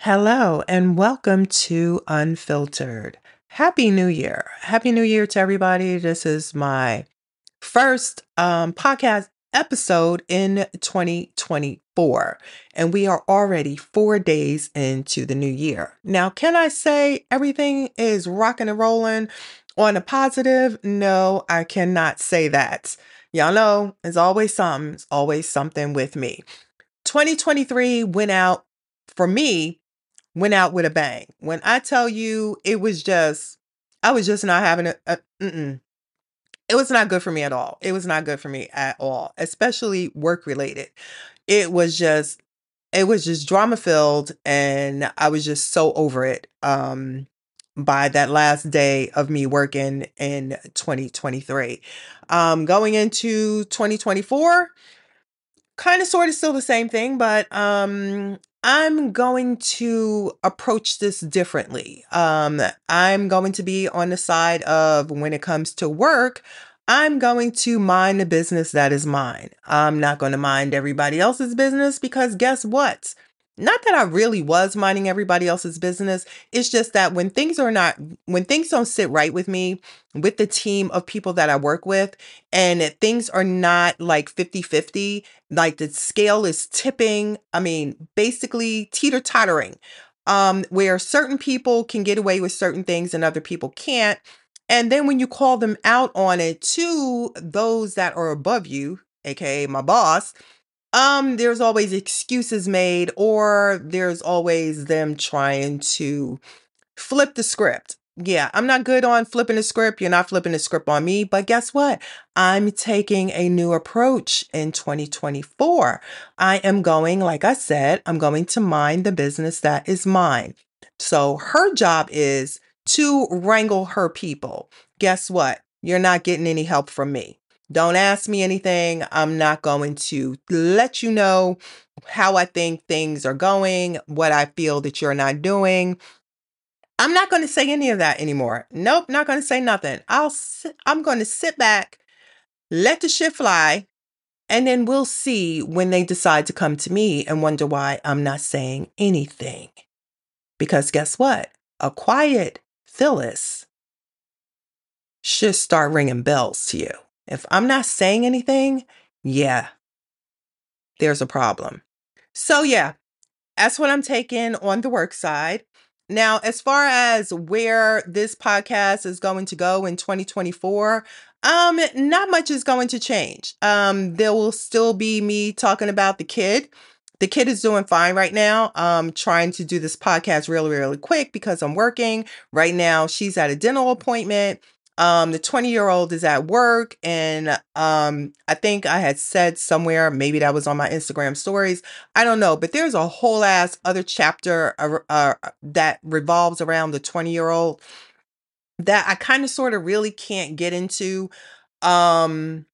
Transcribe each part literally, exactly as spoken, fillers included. Hello and welcome to Unfiltered. Happy New Year. Happy New Year to everybody. This is my first um, podcast episode in twenty twenty-four, and we are already four days into the new year. Now, can I say everything is rocking and rolling on a positive? No, I cannot say that. Y'all know it's always something, it's always something with me. twenty twenty-three went out for me. Went out with a bang. When I tell you, it was just, I was just not having a, a mm-mm. It was not good for me at all. It was not good for me at all, especially work related. It was just, it was just drama filled, and I was just so over it um, by that last day of me working in twenty twenty-three. Um, going into twenty twenty-four, kind of sort of still the same thing, but um, I'm going to approach this differently. Um, I'm going to be on the side of, when it comes to work, I'm going to mind the business that is mine. I'm not going to mind everybody else's business, because guess what? Not that I really was minding everybody else's business. It's just that when things are not, when things don't sit right with me, with the team of people that I work with, and things are not like fifty-fifty, like the scale is tipping, I mean, basically teeter-tottering, um, where certain people can get away with certain things and other people can't. And then when you call them out on it to those that are above you, aka my boss, Um, there's always excuses made, or there's always them trying to flip the script. Yeah, I'm not good on flipping the script. You're not flipping the script on me. But guess what? I'm taking a new approach in twenty twenty-four. I am going, like I said, I'm going to mind the business that is mine. So her job is to wrangle her people. Guess what? You're not getting any help from me. Don't ask me anything. I'm not going to let you know how I think things are going, what I feel that you're not doing. I'm not going to say any of that anymore. Nope, not going to say nothing. I'll sit, I'm going to sit back, let the shit fly, and then we'll see when they decide to come to me and wonder why I'm not saying anything. Because guess what? A quiet Phyllis should start ringing bells to you. If I'm not saying anything, yeah, there's a problem. So yeah, that's what I'm taking on the work side. Now, as far as where this podcast is going to go in twenty twenty-four, um, not much is going to change. Um, there will still be me talking about the kid. The kid is doing fine right now. I'm trying to do this podcast really, really quick because I'm working right now. She's at a dental appointment. Um, the twenty-year-old is at work, and um, I think I had said somewhere, maybe that was on my Instagram stories, I don't know, but there's a whole ass other chapter uh, uh, that revolves around the twenty-year-old that I kind of sort of really can't get into um,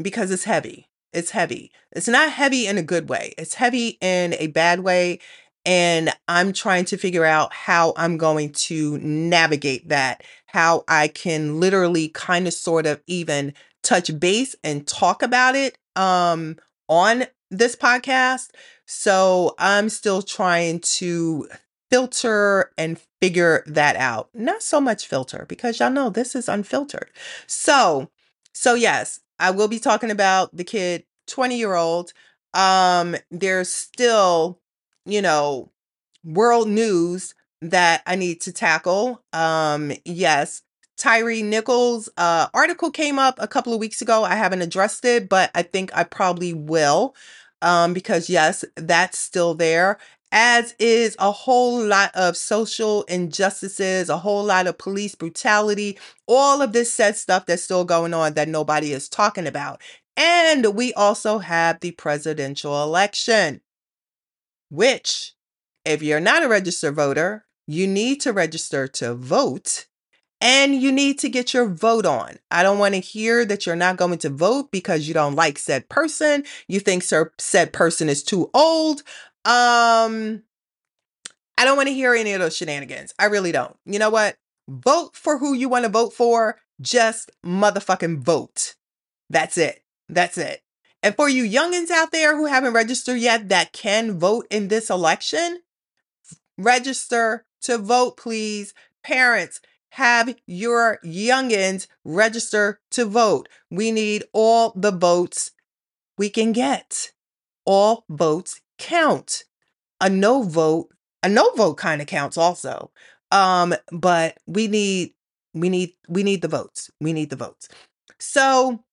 because it's heavy. It's heavy. It's not heavy in a good way. It's heavy in a bad way, and I'm trying to figure out how I'm going to navigate that, how I can literally kind of sort of even touch base and talk about it um, on this podcast. So I'm still trying to filter and figure that out. Not so much filter, because y'all know this is unfiltered. So, so yes, I will be talking about the kid, twenty-year-old. Um, there's still, you know, world news that I need to tackle. Um, yes, Tyree Nichols uh, article came up a couple of weeks ago. I haven't addressed it, but I think I probably will um, because yes, that's still there, as is a whole lot of social injustices, a whole lot of police brutality, all of this said stuff that's still going on that nobody is talking about. And we also have the presidential election, which, if you're not a registered voter, you need to register to vote, and you need to get your vote on. I don't want to hear that you're not going to vote because you don't like said person. You think said person is too old. Um, I don't want to hear any of those shenanigans. I really don't. You know what? Vote for who you want to vote for. Just motherfucking vote. That's it. That's it. And for you youngins out there who haven't registered yet that can vote in this election, Register to vote, please. Parents, have your youngins register to vote. We need all the votes we can get. All votes count. A no vote, a no vote kind of counts also. Um, but we need, we need, we need the votes. We need the votes. So,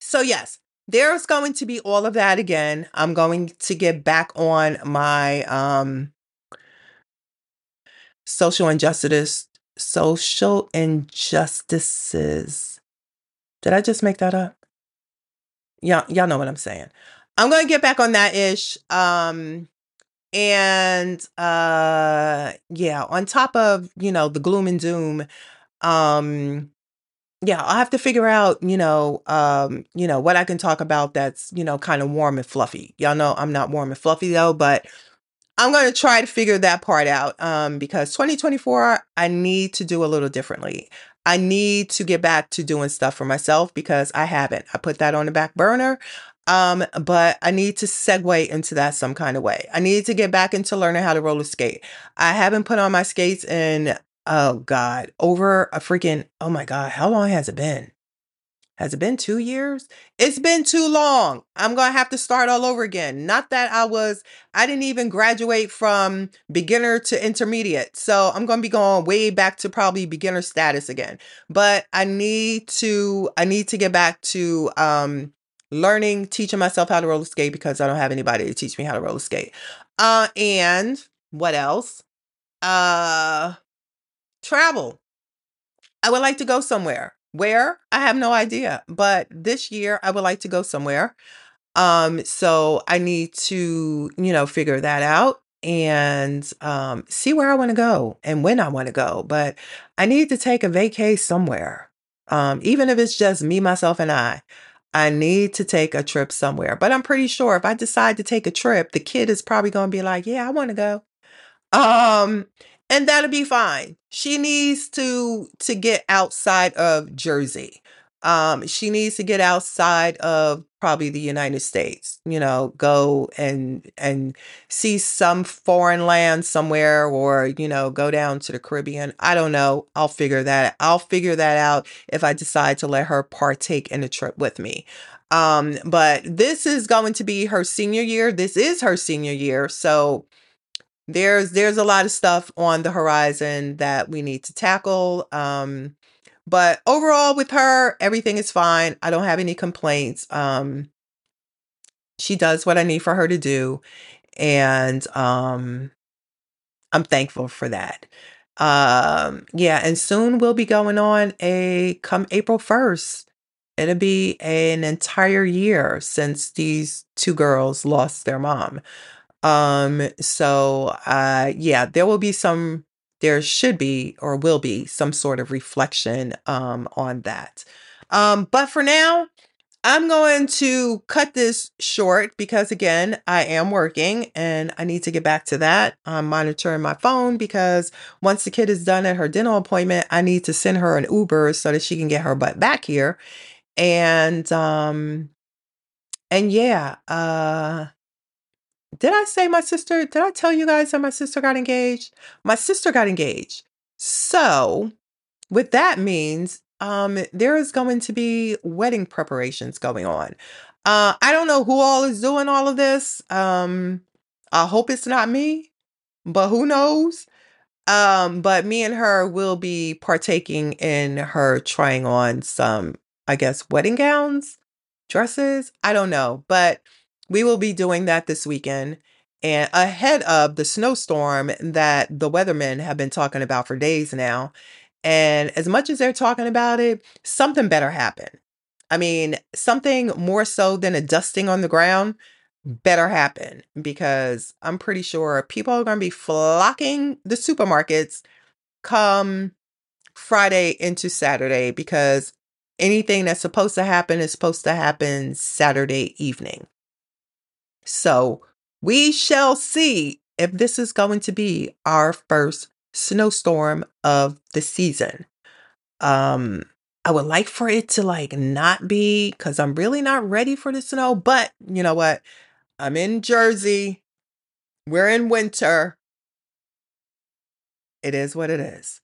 so yes, there's going to be all of that again. I'm going to get back on my, um, social injustices, social injustices. Did I just make that up? Y'all, y'all know what I'm saying. I'm going to get back on that ish. Um, And, uh, yeah, on top of, you know, the gloom and doom, um, yeah, I'll have to figure out, you know, um, you know, what I can talk about that's, you know, kind of warm and fluffy. Y'all know I'm not warm and fluffy though, but I'm going to try to figure that part out, um, because twenty twenty-four, I need to do a little differently. I need to get back to doing stuff for myself because I haven't. I put that on the back burner. Um, but I need to segue into that some kind of way. I need to get back into learning how to roller skate. I haven't put on my skates in, oh God, over a freaking, oh my God, how long has it been? Has it been two years? It's been too long. I'm going to have to start all over again. Not that I was, I didn't even graduate from beginner to intermediate. So I'm going to be going way back to probably beginner status again, but I need to, I need to get back to, um, learning, teaching myself how to roller skate because I don't have anybody to teach me how to roller skate. Uh, and what else? Uh, travel. I would like to go somewhere. Where? I have no idea. But this year I would like to go somewhere. Um, so I need to, you know, figure that out and um, see where I want to go and when I want to go. But I need to take a vacay somewhere. Um, even if it's just me, myself, and I. I need to take a trip somewhere, but I'm pretty sure if I decide to take a trip, the kid is probably going to be like, yeah, I want to go. Um, and that'll be fine. She needs to, to get outside of Jersey. Um, she needs to get outside of probably the United States, you know, go and, and see some foreign land somewhere or, you know, go down to the Caribbean. I don't know. I'll figure that. I'll figure that out if I decide to let her partake in a trip with me. Um, but this is going to be her senior year. This is her senior year. So there's, there's a lot of stuff on the horizon that we need to tackle. Um, But overall with her, everything is fine. I don't have any complaints. Um, she does what I need for her to do. And um, I'm thankful for that. Um, yeah. And soon we'll be going on a, come April first, it'll be an entire year since these two girls lost their mom. Um, so uh, yeah, there will be some there should be or will be some sort of reflection um, on that. Um, but for now, I'm going to cut this short because, again, I am working and I need to get back to that. I'm monitoring my phone because once the kid is done at her dental appointment, I need to send her an Uber so that she can get her butt back here. And, um, and yeah, uh, did I say my sister, did I tell you guys that my sister got engaged? My sister got engaged. So what that means, um, there is going to be wedding preparations going on. Uh, I don't know who all is doing all of this. Um, I hope it's not me, but who knows? Um, but me and her will be partaking in her trying on some, I guess, wedding gowns, dresses. I don't know, but we will be doing that this weekend and ahead of the snowstorm that the weathermen have been talking about for days now. And as much as they're talking about it, something better happen. I mean, something more so than a dusting on the ground better happen because I'm pretty sure people are going to be flocking the supermarkets come Friday into Saturday because anything that's supposed to happen is supposed to happen Saturday evening. So we shall see if this is going to be our first snowstorm of the season. Um, I would like for it to like not be because I'm really not ready for the snow. But you know what? I'm in Jersey. We're in winter. it is what it is.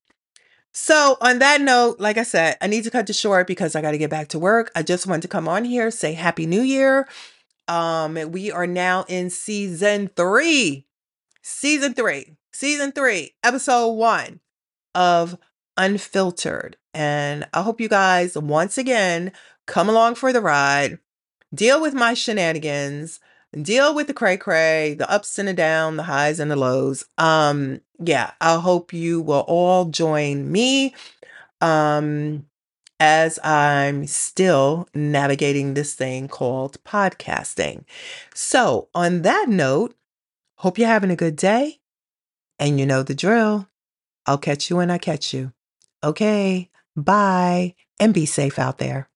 So on that note, like I said, I need to cut this short because I got to get back to work. I just wanted to come on here, say Happy New Year. Um, we are now in season three, season three, season three, episode one of Unfiltered. And I hope you guys, once again, come along for the ride, deal with my shenanigans, deal with the cray-cray, the ups and the down, the highs and the lows. Um, yeah, I hope you will all join me um, as I'm still navigating this thing called podcasting. So on that note, hope you're having a good day and you know the drill. I'll catch you when I catch you. Okay, bye, and be safe out there.